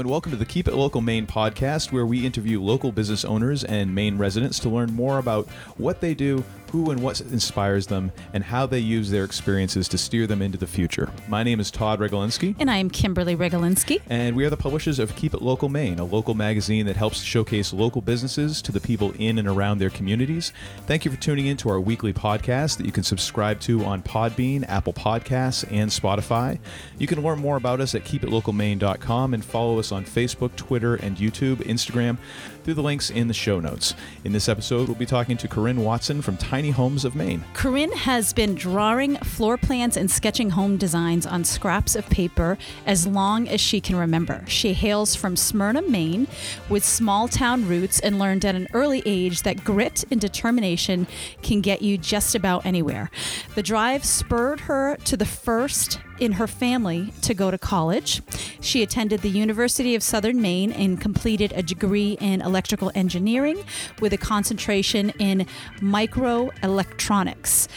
and welcome to the Keep It Local Maine podcast, where we interview local business owners and Maine residents to learn more about what they do, who and what inspires them, and how they use their experiences to steer them into the future. My name is Todd Regalinski. And I am Kimberly Regalinski. And we are the publishers of Keep It Local Maine, a local magazine that helps showcase local businesses to the people in and around their communities. Thank you for tuning in to our weekly podcast that you can subscribe to on Podbean, Apple Podcasts, and Spotify. You can learn more about us at keepitlocalmaine.com and follow us on Facebook, Twitter, and YouTube, Instagram, through the links in the show notes. In this episode, we'll be talking to Corinne Watson from Tiny Homes of Maine. Corinne has been drawing floor plans and sketching home designs on scraps of paper as long as she can remember. She hails from Smyrna, Maine, with small town roots, and learned at an early age that grit and determination can get you just about anywhere. The drive spurred her to the first in her family to go to college. She attended the University of Southern Maine and completed a degree in electrical engineering with a concentration in microelectronics.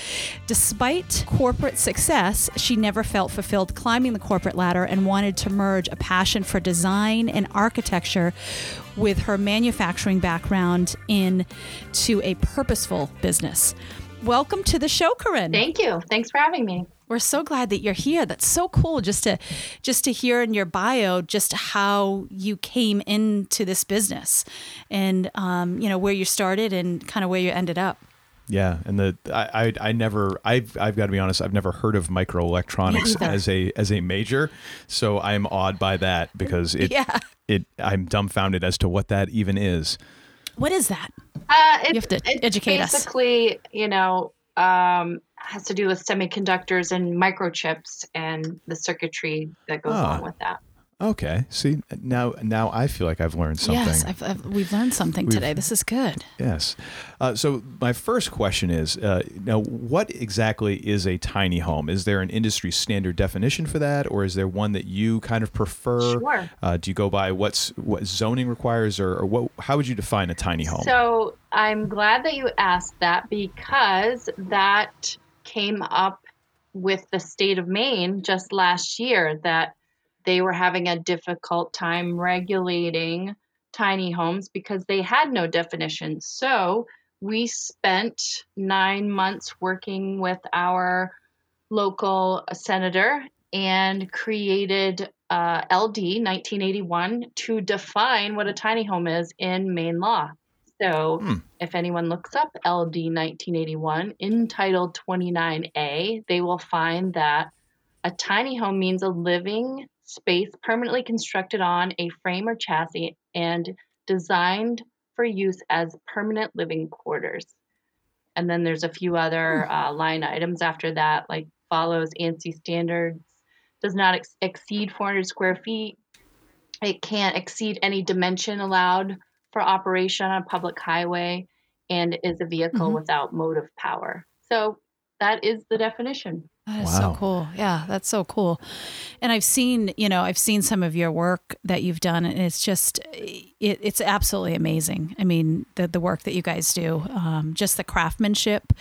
Despite corporate success, she never felt fulfilled climbing the corporate ladder and wanted to merge a passion for design and architecture with her manufacturing background into a purposeful business. Welcome to the show, Corinne. Thank you. Thanks for having me. We're so glad that you're here. That's so cool just to hear in your bio just how you came into this business and, where you started and kind of where you ended up. Yeah. And I've got to be honest, I've never heard of microelectronics as a major. So I'm awed by that because I'm dumbfounded as to what that even is. What is that? You have to educate us. Basically, has to do with semiconductors and microchips and the circuitry that goes along with that. Okay. See, now I feel like I've learned something. Yes, we've learned something today. This is good. Yes. So my first question is, now what exactly is a tiny home? Is there an industry standard definition for that, or is there one that you kind of prefer? Sure. Do you go by what zoning requires, or how would you define a tiny home? So I'm glad that you asked that, because that came up with the state of Maine just last year, that they were having a difficult time regulating tiny homes because they had no definition. So we spent 9 months working with our local senator and created LD 1981 to define what a tiny home is in Maine law. So if anyone looks up LD 1981 in Title 29A, they will find that a tiny home means a living space permanently constructed on a frame or chassis and designed for use as permanent living quarters. And then there's a few other line items after that, like follows ANSI standards, does not exceed 400 square feet. It can't exceed any dimension allowed for operation on a public highway, and is a vehicle without motive power. So that is the definition. That is so cool. Yeah, that's so cool. And I've seen some of your work that you've done, and it's just, it's absolutely amazing. I mean, the work that you guys do, just the craftsmanship,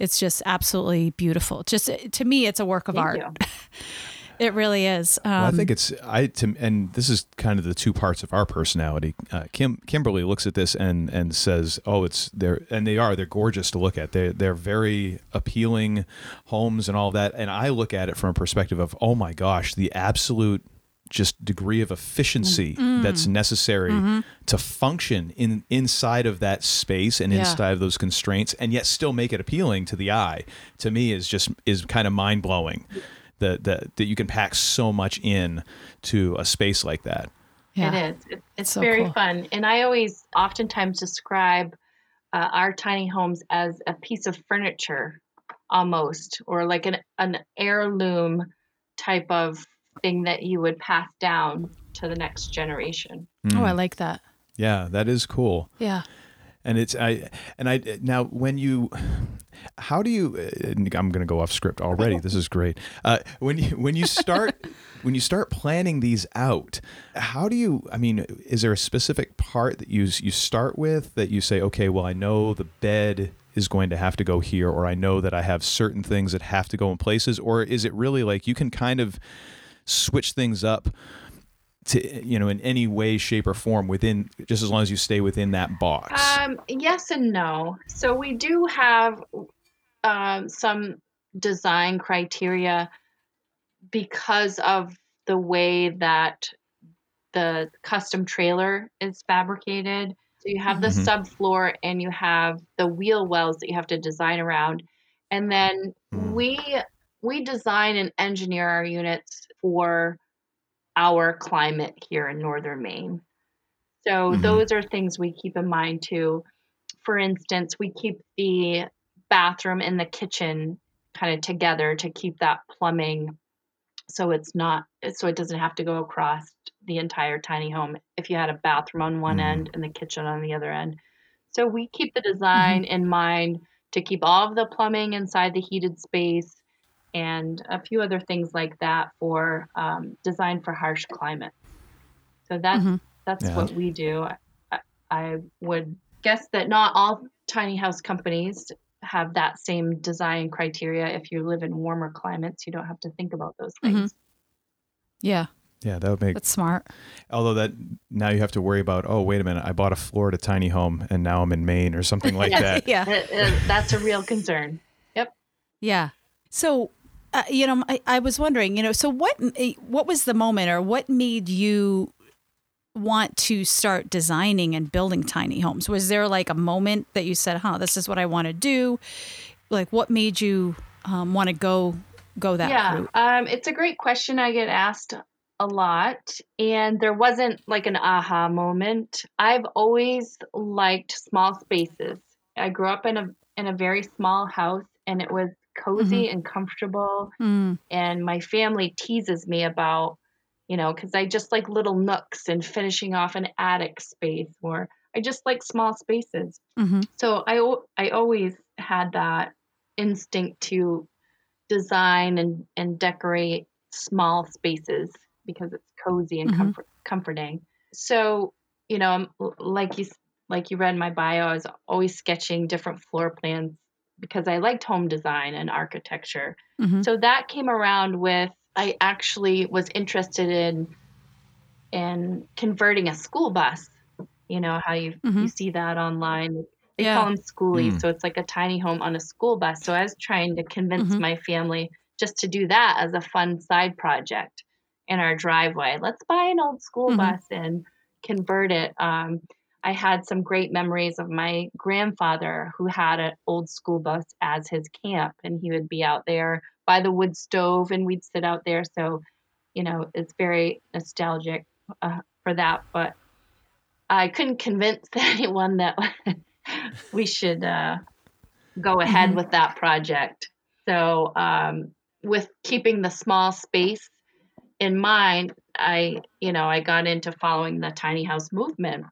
it's just absolutely beautiful. Just to me, it's a work of art. It really is. Well, I think and this is kind of the two parts of our personality. Kimberly looks at this and says, "Oh, they're gorgeous to look at. They're very appealing homes and all that." And I look at it from a perspective of, "Oh my gosh, the absolute just degree of efficiency that's necessary to function inside of that space and inside of those constraints, and yet still make it appealing to the eye." To me, is kind of mind blowing. That you can pack so much in to a space like that. Yeah. It is. It's so very fun. And I oftentimes describe our tiny homes as a piece of furniture almost, or like an heirloom type of thing that you would pass down to the next generation. Oh, I like that. Yeah, that is cool. Yeah. And now when you... How do you? I'm going to go off script already. This is great. When you start planning these out, how do you? I mean, is there a specific part that you start with that you say, okay, well, I know the bed is going to have to go here, or I know that I have certain things that have to go in places, or is it really like you can kind of switch things up to, you know, in any way, shape, or form within, just as long as you stay within that box? Yes and no. So we do have some design criteria because of the way that the custom trailer is fabricated. So you have the subfloor and you have the wheel wells that you have to design around. And then we design and engineer our units for our climate here in northern Maine. So those are things we keep in mind too. For instance, we keep the bathroom and the kitchen kind of together to keep that plumbing so it's not, so it doesn't have to go across the entire tiny home if you had a bathroom on one end and the kitchen on the other end. So we keep the design in mind to keep all of the plumbing inside the heated space and a few other things like that for design for harsh climates. So that's what we do. I would guess that not all tiny house companies have that same design criteria. If you live in warmer climates, you don't have to think about those things. Yeah. Yeah, that would make... That's smart. Although that, now you have to worry about, oh, wait a minute, I bought a Florida tiny home and now I'm in Maine or something like that. Yeah. That's a real concern. Yep. Yeah. So, you know, I was wondering, you know, so what was the moment or what made you want to start designing and building tiny homes? Was there like a moment that you said, huh, this is what I want to do? Like what made you want to go that route? Yeah, it's a great question I get asked a lot. And there wasn't like an aha moment. I've always liked small spaces. I grew up in a very small house and it was cozy and comfortable. And my family teases me about, you know, because I just like little nooks and finishing off an attic space, or I just like small spaces. So I always had that instinct to design and decorate small spaces because it's cozy and comforting. So, you know, like you read in my bio, I was always sketching different floor plans because I liked home design and architecture. So that came around with, I actually was interested in converting a school bus. You know, how you see that online. They call them schoolies. So it's like a tiny home on a school bus. So I was trying to convince my family just to do that as a fun side project in our driveway. Let's buy an old school bus and convert it. I had some great memories of my grandfather who had an old school bus as his camp, and he would be out there by the wood stove and we'd sit out there. So, you know, it's very nostalgic for that, but I couldn't convince anyone that we should go ahead with that project. So with keeping the small space in mind, I got into following the tiny house movement.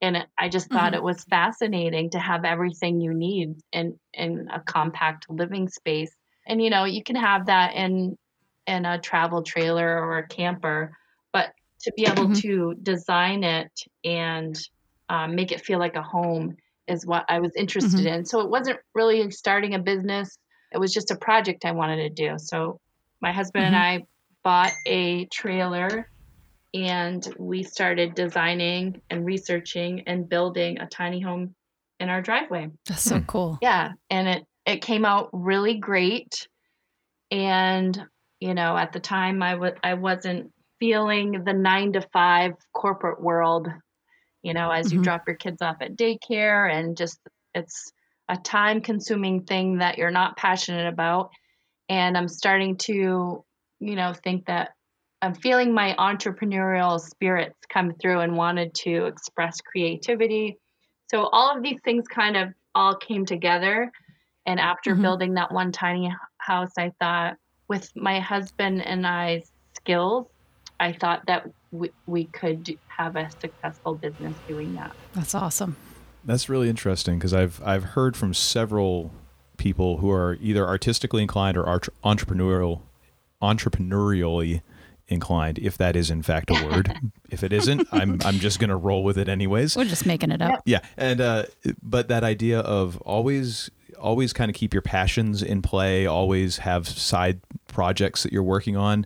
And I just thought it was fascinating to have everything you need in a compact living space. And, you know, you can have that in a travel trailer or a camper, but to be able to design it and make it feel like a home is what I was interested in. So it wasn't really starting a business. It was just a project I wanted to do. So my husband and I bought a trailer and we started designing and researching and building a tiny home in our driveway. That's so cool. Yeah. And it came out really great. And, you know, at the time I wasn't feeling the 9-to-5 corporate world, you know, as you drop your kids off at daycare and just, it's a time consuming thing that you're not passionate about. And I'm starting to, you know, think that I'm feeling my entrepreneurial spirits come through and wanted to express creativity. So all of these things kind of all came together. And after building that one tiny house, I thought with my husband and I's skills, I thought that we could have a successful business doing that. That's awesome. That's really interesting because I've heard from several people who are either artistically inclined or entrepreneurially inclined, if that is in fact a word. If it isn't, I'm just gonna roll with it anyways. We're just making it up. Yeah. And but that idea of always kind of keep your passions in play, always have side projects that you're working on,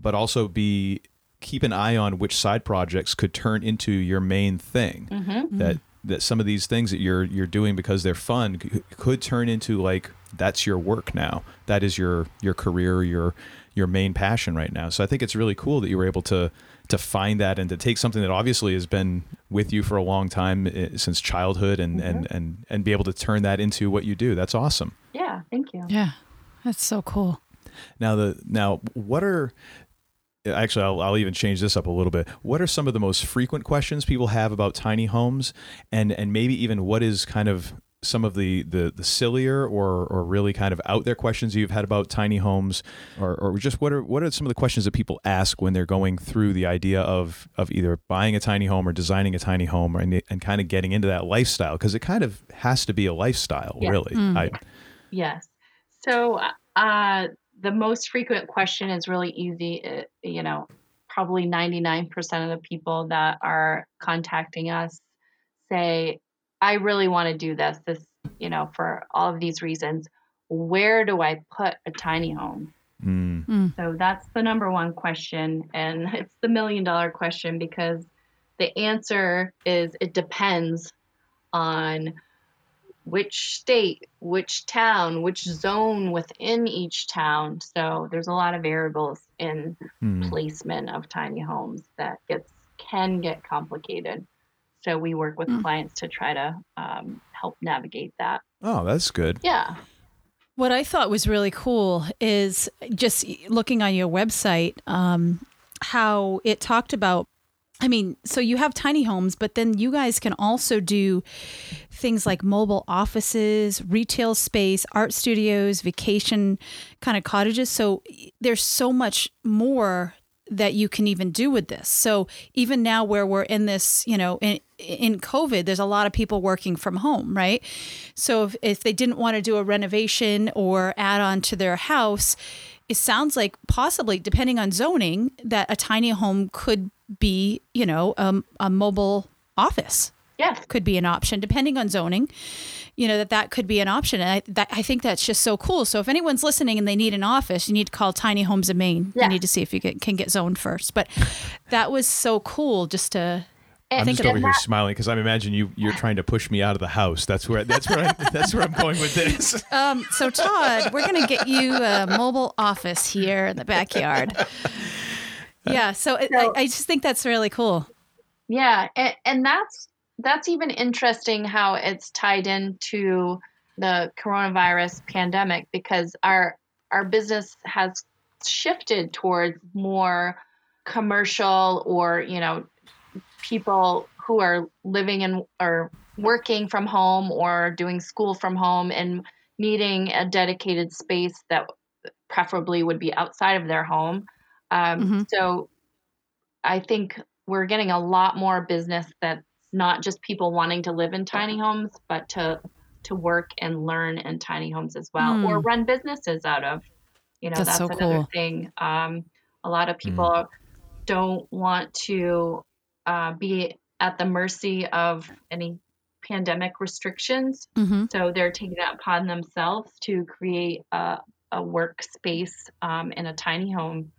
but also be keep an eye on which side projects could turn into your main thing. Mm-hmm. That some of these things that you're doing because they're fun could turn into, like, that's your work now. That is your career, your main passion right now. So I think it's really cool that you were able to find that and to take something that obviously has been with you for a long time since childhood and be able to turn that into what you do. That's awesome. Yeah. Thank you. Yeah. That's so cool. Now what are, actually, I'll even change this up a little bit. What are some of the most frequent questions people have about tiny homes, and maybe even what is kind of some of the sillier or really kind of out there questions you've had about tiny homes, or just what are some of the questions that people ask when they're going through the idea of either buying a tiny home or designing a tiny home and kind of getting into that lifestyle? Because it kind of has to be a lifestyle, yes. Really. Mm. Yes. So the most frequent question is really easy. Probably 99% of the people that are contacting us say, I really want to do this, for all of these reasons. Where do I put a tiny home? Mm. Mm. So that's the number one question. And it's the $1 million question, because the answer is it depends on which state, which town, which zone within each town. So there's a lot of variables in placement of tiny homes that can get complicated. So we work with clients to try to help navigate that. Oh, that's good. Yeah. What I thought was really cool is just looking on your website, how it talked about, so you have tiny homes, but then you guys can also do things like mobile offices, retail space, art studios, vacation kind of cottages. So there's so much more that you can even do with this. So even now where we're in this, in COVID, there's a lot of people working from home, right? So if they didn't want to do a renovation or add on to their house, it sounds like possibly, depending on zoning, that a tiny home could be, a mobile office. Yeah, could be an option, depending on zoning, that could be an option. And I think that's just so cool. So if anyone's listening and they need an office, you need to call Tiny Homes of Maine. Yeah. You need to see if you can get zoned first. But that was so cool just to... I'm just over here smiling because I imagine you're trying to push me out of the house. That's where I'm going with this. So Todd, we're going to get you a mobile office here in the backyard. Yeah. So I just think that's really cool. Yeah. And that's even interesting how it's tied into the coronavirus pandemic, because our business has shifted towards more commercial or, people who are living in or working from home or doing school from home and needing a dedicated space that preferably would be outside of their home. So I think we're getting a lot more business that's not just people wanting to live in tiny homes, but to work and learn in tiny homes as well, or run businesses out of. That's so another cool thing. A lot of people don't want to be at the mercy of any pandemic restrictions. Mm-hmm. So they're taking that upon themselves to create a workspace in a tiny home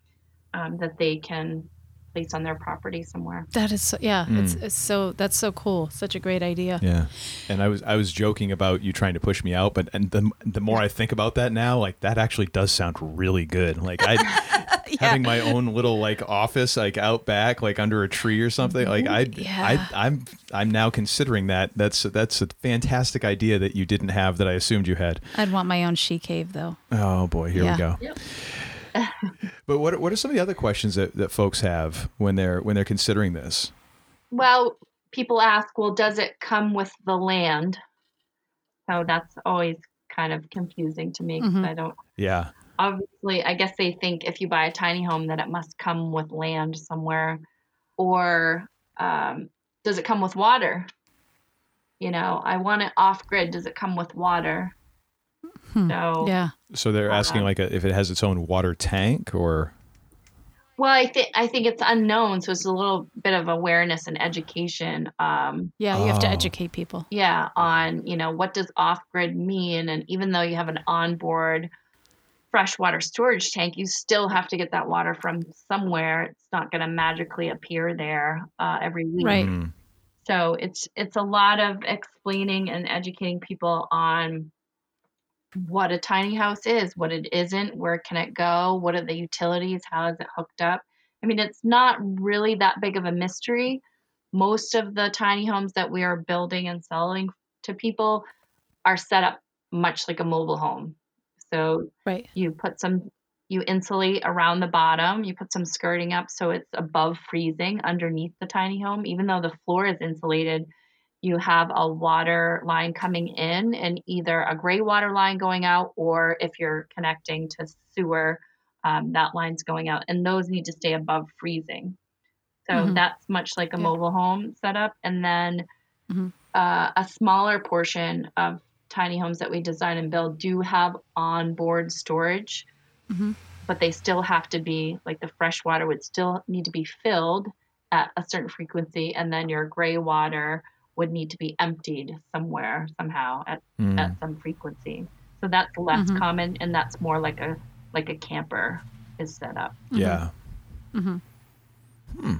that they can place on their property somewhere. That is, that's so cool. Such a great idea. Yeah. And I was joking about you trying to push me out, but the more I think about that now, like, that actually does sound really good. Like, having my own little office out back under a tree or something, I'm now considering that. That's a fantastic idea that you didn't have that I assumed you had. I'd want my own she cave though. Oh boy, here we go. Yep. But what are some of the other questions that folks have when they're considering this? Well, people ask, does it come with the land? So that's always kind of confusing to me, because I don't. Yeah. Obviously, I guess they think if you buy a tiny home that it must come with land somewhere, or does it come with water? I want it off grid. Does it come with water? So they're asking if it has its own water tank, or. Well, I think it's unknown, so it's a little bit of awareness and education. You have to educate people. Yeah, on what does off grid mean, and even though you have an onboard freshwater storage tank, you still have to get that water from somewhere. It's not going to magically appear there every week. Right. Mm. So it's a lot of explaining and educating people on what a tiny house is, what it isn't, where can it go, what are the utilities, how is it hooked up. I mean, it's not really that big of a mystery. Most of the tiny homes that we are building and selling to people are set up much like a mobile home. So right. You insulate around the bottom, you put some skirting up so it's above freezing underneath the tiny home. Even though the floor is insulated, you have a water line coming in and either a gray water line going out, or if you're connecting to sewer, that line's going out, and those need to stay above freezing. So mm-hmm. that's much like a mobile home setup. And then mm-hmm. A smaller portion of tiny homes that we design and build do have onboard storage, mm-hmm. but they still have to be, like the fresh water would still need to be filled at a certain frequency, and then your gray water would need to be emptied somewhere, somehow at some frequency. So that's less mm-hmm. common, and that's more like a camper is set up. Mm-hmm. Yeah. Mm-hmm. Hmm.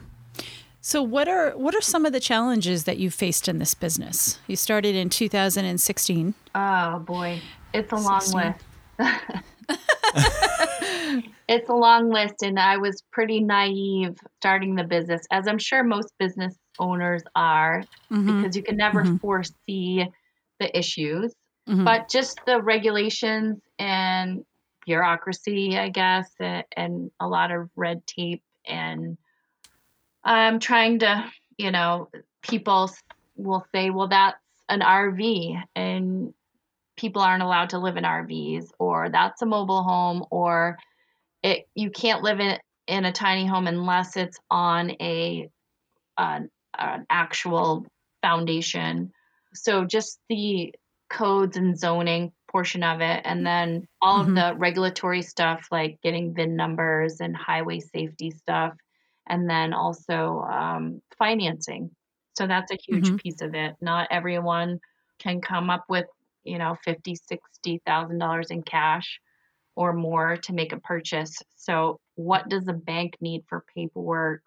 So what are some of the challenges that you faced in this business? You started in 2016. Oh boy, it's a long list. It's a long list, and I was pretty naive starting the business, as I'm sure most business owners are, mm-hmm. because you can never mm-hmm. foresee the issues, mm-hmm. but just the regulations and bureaucracy, I guess, and a lot of red tape, and I'm trying to, people will say, well, that's an RV and people aren't allowed to live in RVs, or that's a mobile home, or you can't live in a tiny home unless it's on an actual foundation. So just the codes and zoning portion of it. And then all mm-hmm. of the regulatory stuff, like getting VIN numbers and highway safety stuff. And then also financing. So that's a huge mm-hmm. piece of it. Not everyone can come up with, $50,000, $60,000 in cash or more to make a purchase. So what does the bank need for paperwork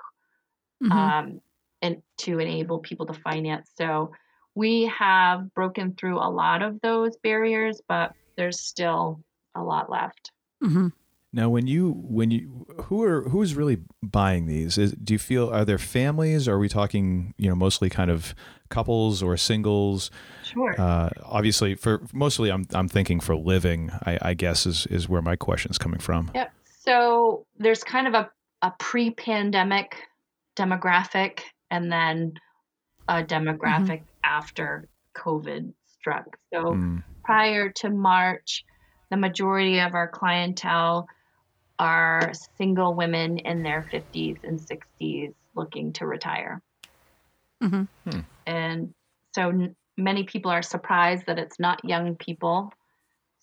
mm-hmm. And to enable people to finance? So we have broken through a lot of those barriers, but there's still a lot left. Mm-hmm. Now, when you who's really buying these? Are there families? Or are we talking, mostly kind of couples or singles? Sure. Obviously, for mostly, I'm thinking for living. I guess is where my question's coming from. Yep. So there's kind of a pre-pandemic demographic, and then a demographic mm-hmm. after COVID struck. So prior to March, the majority of our clientele are single women in their 50s and 60s looking to retire. Mm-hmm. Hmm. And so many people are surprised that it's not young people.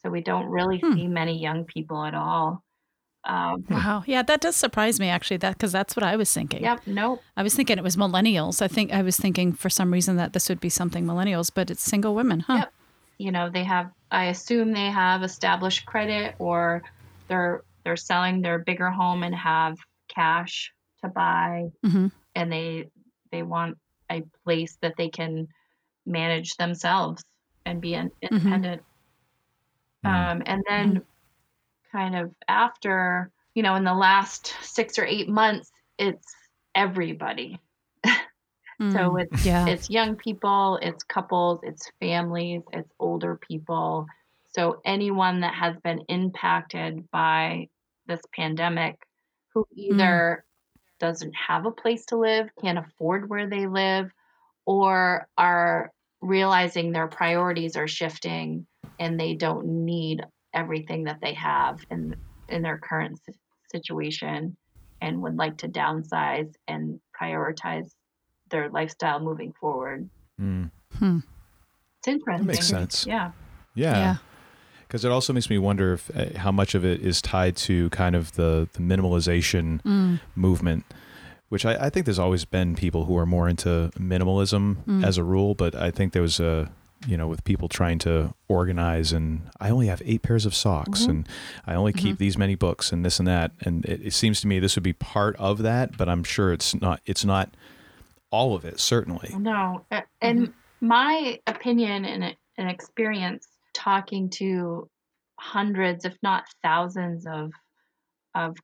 So we don't really see many young people at all. Wow. Yeah, that does surprise me, actually, because that's what I was thinking. Yep. Nope. I was thinking it was millennials. I was thinking for some reason that this would be something millennials, but it's single women, huh? Yep. I assume they have established credit, or they're selling their bigger home and have cash to buy, mm-hmm. and they want a place that they can manage themselves and be independent. Mm-hmm. And then mm-hmm. kind of after, in the last 6 or 8 months, it's everybody. So it's young people, it's couples, it's families, it's older people. So anyone that has been impacted by this pandemic, who either doesn't have a place to live, can't afford where they live, or are realizing their priorities are shifting and they don't need everything that they have in their current situation, and would like to downsize and prioritize their lifestyle moving forward. Mm. Hmm. It's interesting. That makes sense. Yeah. Yeah. Because it also makes me wonder if, how much of it is tied to kind of the minimalization movement, which I think there's always been people who are more into minimalism as a rule, but I think there was you know, with people trying to organize, and I only have 8 pairs of socks, mm-hmm. and I only keep mm-hmm. these many books and this and that. And it seems to me this would be part of that, but I'm sure it's not all of it, certainly. No. And my opinion and experience talking to hundreds, if not thousands of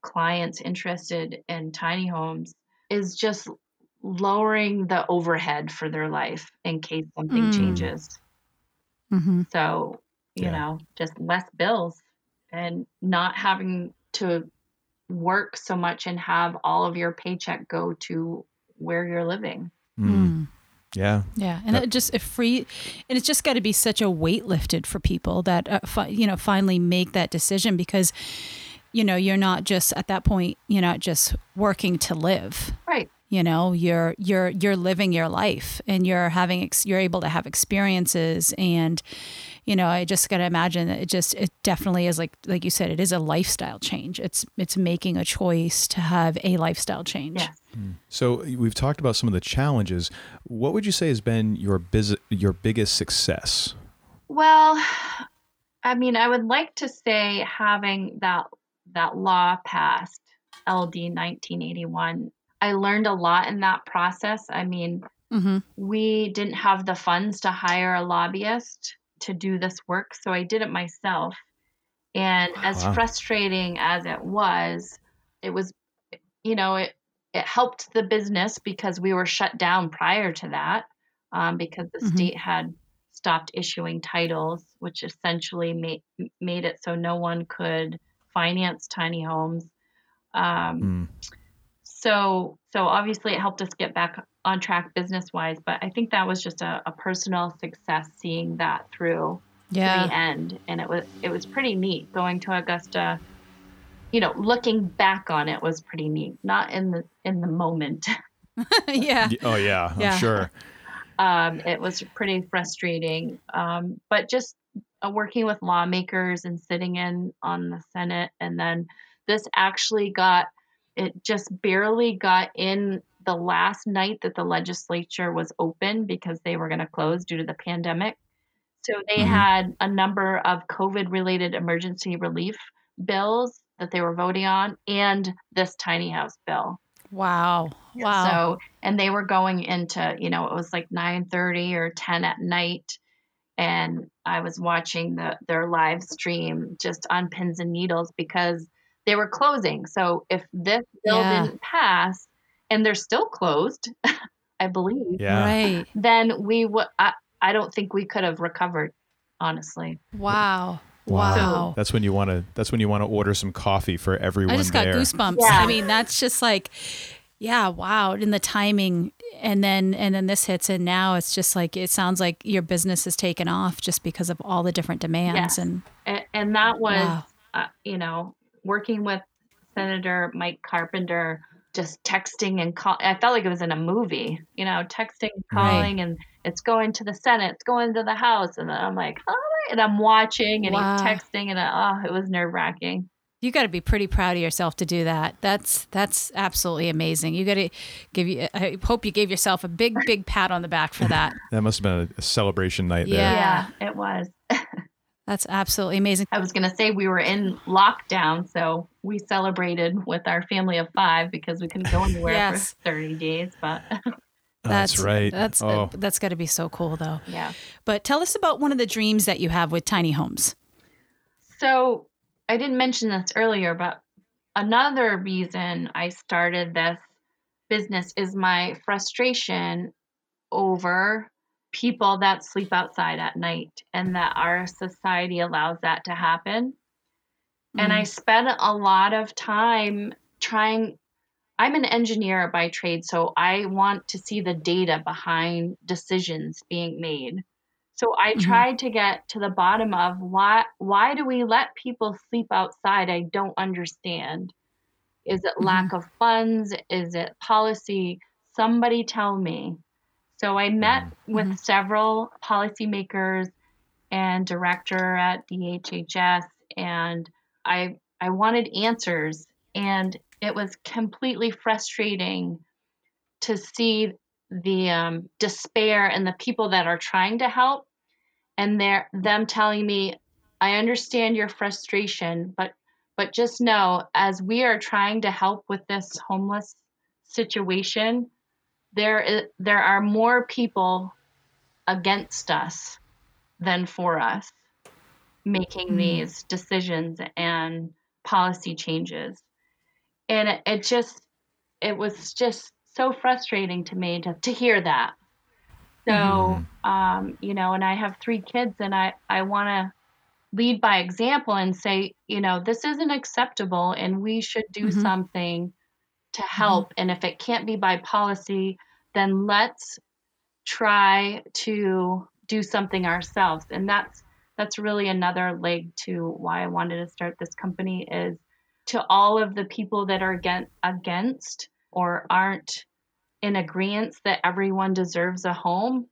clients interested in tiny homes is just lowering the overhead for their life in case something changes. Mm-hmm. So, you know, just less bills and not having to work so much and have all of your paycheck go to where you're living. Mm. Yeah. Yeah. And and it's just got to be such a weight lifted for people that, finally make that decision, because, you know, you're not just at that point, you're not just working to live. Right. You know, you're living your life, and you're able to have experiences, and, you know, I just got to imagine that it definitely is like you said, it is a lifestyle change. It's making a choice to have a lifestyle change. Yeah. So we've talked about some of the challenges. What would you say has been your biggest success? Well, I mean, I would like to say having that law passed, LD 1981. I learned a lot in that process. I mean, we didn't have the funds to hire a lobbyist to do this work, so I did it myself. And as frustrating as it was, you know, it helped the business because we were shut down prior to that, because the state had stopped issuing titles, which essentially made it so no one could finance tiny homes. So obviously it helped us get back on track business-wise, but I think that was just a personal success seeing that through to the end. And it was pretty neat going to Augusta. You know, looking back on it was pretty neat, not in the moment. Yeah. Oh yeah, I'm sure. It was pretty frustrating, but just working with lawmakers and sitting in on the Senate, and then this actually just barely got in the last night that the legislature was open, because they were going to close due to the pandemic. So they had a number of COVID-related emergency relief bills that they were voting on, and this tiny house bill. Wow. So, and they were going into, you know, it was like 9:30 or 10 at night. And I was watching their live stream just on pins and needles, because they were closing. So if this bill didn't pass, and they're still closed, I believe, right, then I don't think we could have recovered, honestly. Wow. So, that's when you want to order some coffee for everyone. I just got goosebumps. Yeah. I mean, that's just like, and the timing, and then this hits, and now it's just like, it sounds like your business is taken off just because of all the different demands. Yes. And that was, you know, working with Senator Mike Carpenter, just texting and calling. I felt like it was in a movie, you know, texting and calling, and it's going to the Senate, it's going to the House. And then I'm like, and I'm watching, and he's texting, and it was nerve wracking. You got to be pretty proud of yourself to do that. That's absolutely amazing. You got to I hope you gave yourself a big, big pat on the back for that. That must have been a celebration night there. Yeah, it was. That's absolutely amazing. I was going to say we were in lockdown, so we celebrated with our family of 5 because we couldn't go anywhere for 30 days. But that's right. That's got to be so cool, though. Yeah. But tell us about one of the dreams that you have with tiny homes. So I didn't mention this earlier, but another reason I started this business is my frustration over people that sleep outside at night, and that our society allows that to happen. Mm-hmm. And I spent a lot of time I'm an engineer by trade, so I want to see the data behind decisions being made. So I tried to get to the bottom of why do we let people sleep outside? I don't understand. Is it lack of funds? Is it policy? Somebody tell me. So I met with several policymakers and director at DHHS, and I wanted answers, and it was completely frustrating to see the despair and the people that are trying to help and them telling me, I understand your frustration, but just know, as we are trying to help with this homeless situation, there are more people against us than for us making these decisions and policy changes. And it was just so frustrating to me to hear that. So, and I have 3 kids, and I want to lead by example and say, this isn't acceptable, and we should do something to help. And if it can't be by policy, then let's try to do something ourselves. And that's really another leg to why I wanted to start this company, is to all of the people that are against or aren't in agreement that everyone deserves a home.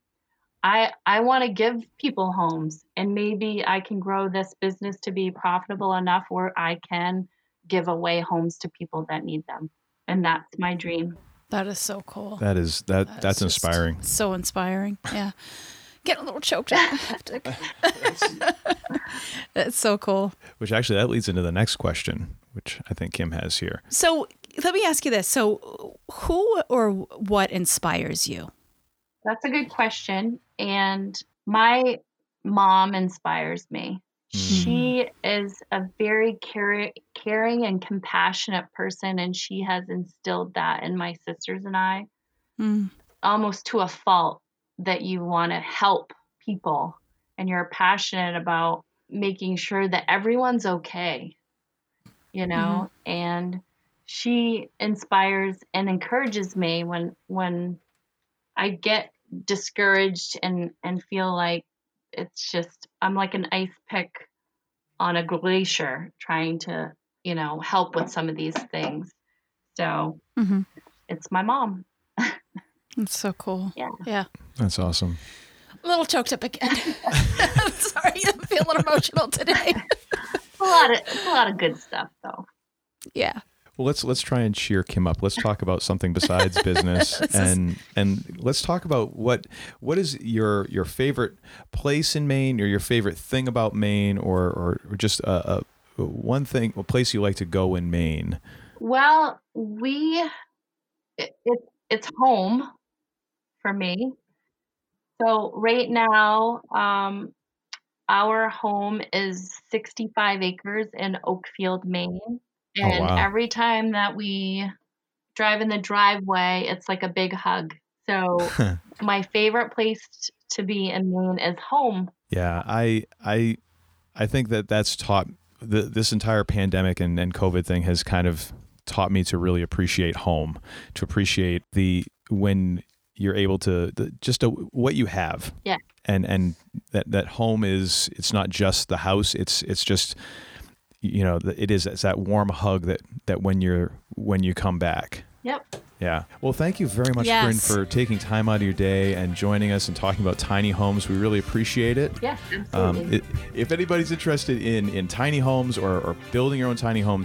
I want to give people homes, and maybe I can grow this business to be profitable enough where I can give away homes to people that need them. And that's my dream. That is so cool. That's inspiring. So inspiring. Yeah. Get a little choked up. That's so cool. Which actually, that leads into the next question, which I think Kim has here. So let me ask you this. So who or what inspires you? That's a good question. And my mom inspires me. She is a very caring and compassionate person, and she has instilled that in my sisters and I, almost to a fault, that you want to help people and you're passionate about making sure that everyone's okay, and she inspires and encourages me when I get discouraged and feel like it's just, I'm like an ice pick on a glacier trying to, help with some of these things. So it's my mom. That's so cool. Yeah. That's awesome. A little choked up again. I'm sorry, I'm feeling emotional today. a lot of good stuff, though. Yeah. Well, let's try and cheer Kim up. Let's talk about something besides business, and let's talk about what is your favorite place in Maine, or your favorite thing about Maine, or just a place you like to go in Maine. Well, it's home for me. So right now, our home is 65 acres in Oakfield, Maine. And every time that we drive in the driveway, it's like a big hug. So my favorite place to be in Maine is home. Yeah, I think that's taught, this entire pandemic and COVID thing has kind of taught me to really appreciate home, to appreciate when you're able to what you have. Yeah. And that home is, it's not just the house, it's just, it's that warm hug that when you come back. Yep. Yeah. Well, thank you very much, Corinne, for taking time out of your day and joining us and talking about tiny homes. We really appreciate it. Yes, absolutely. If anybody's interested in tiny homes or building your own tiny home,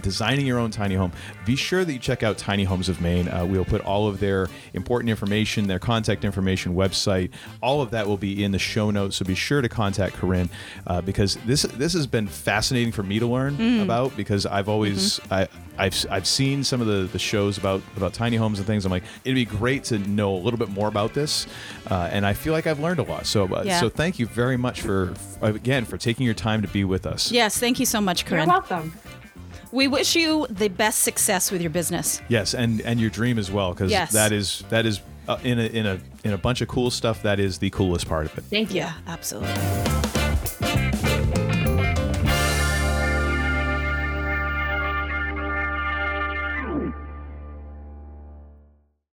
designing your own tiny home, be sure that you check out Tiny Homes of Maine. We'll put all of their important information, their contact information, website, all of that will be in the show notes. So be sure to contact Corinne because this has been fascinating for me to learn about, because I've always I've seen some of the shows about tiny homes and things. I'm like, it'd be great to know a little bit more about this, and I feel like I've learned a lot. So, so thank you very much for taking your time to be with us. Yes, thank you so much, Corinne. You're welcome. We wish you the best success with your business. Yes, and your dream as well, because that is in a bunch of cool stuff. That is the coolest part of it. Thank you. Yeah, absolutely.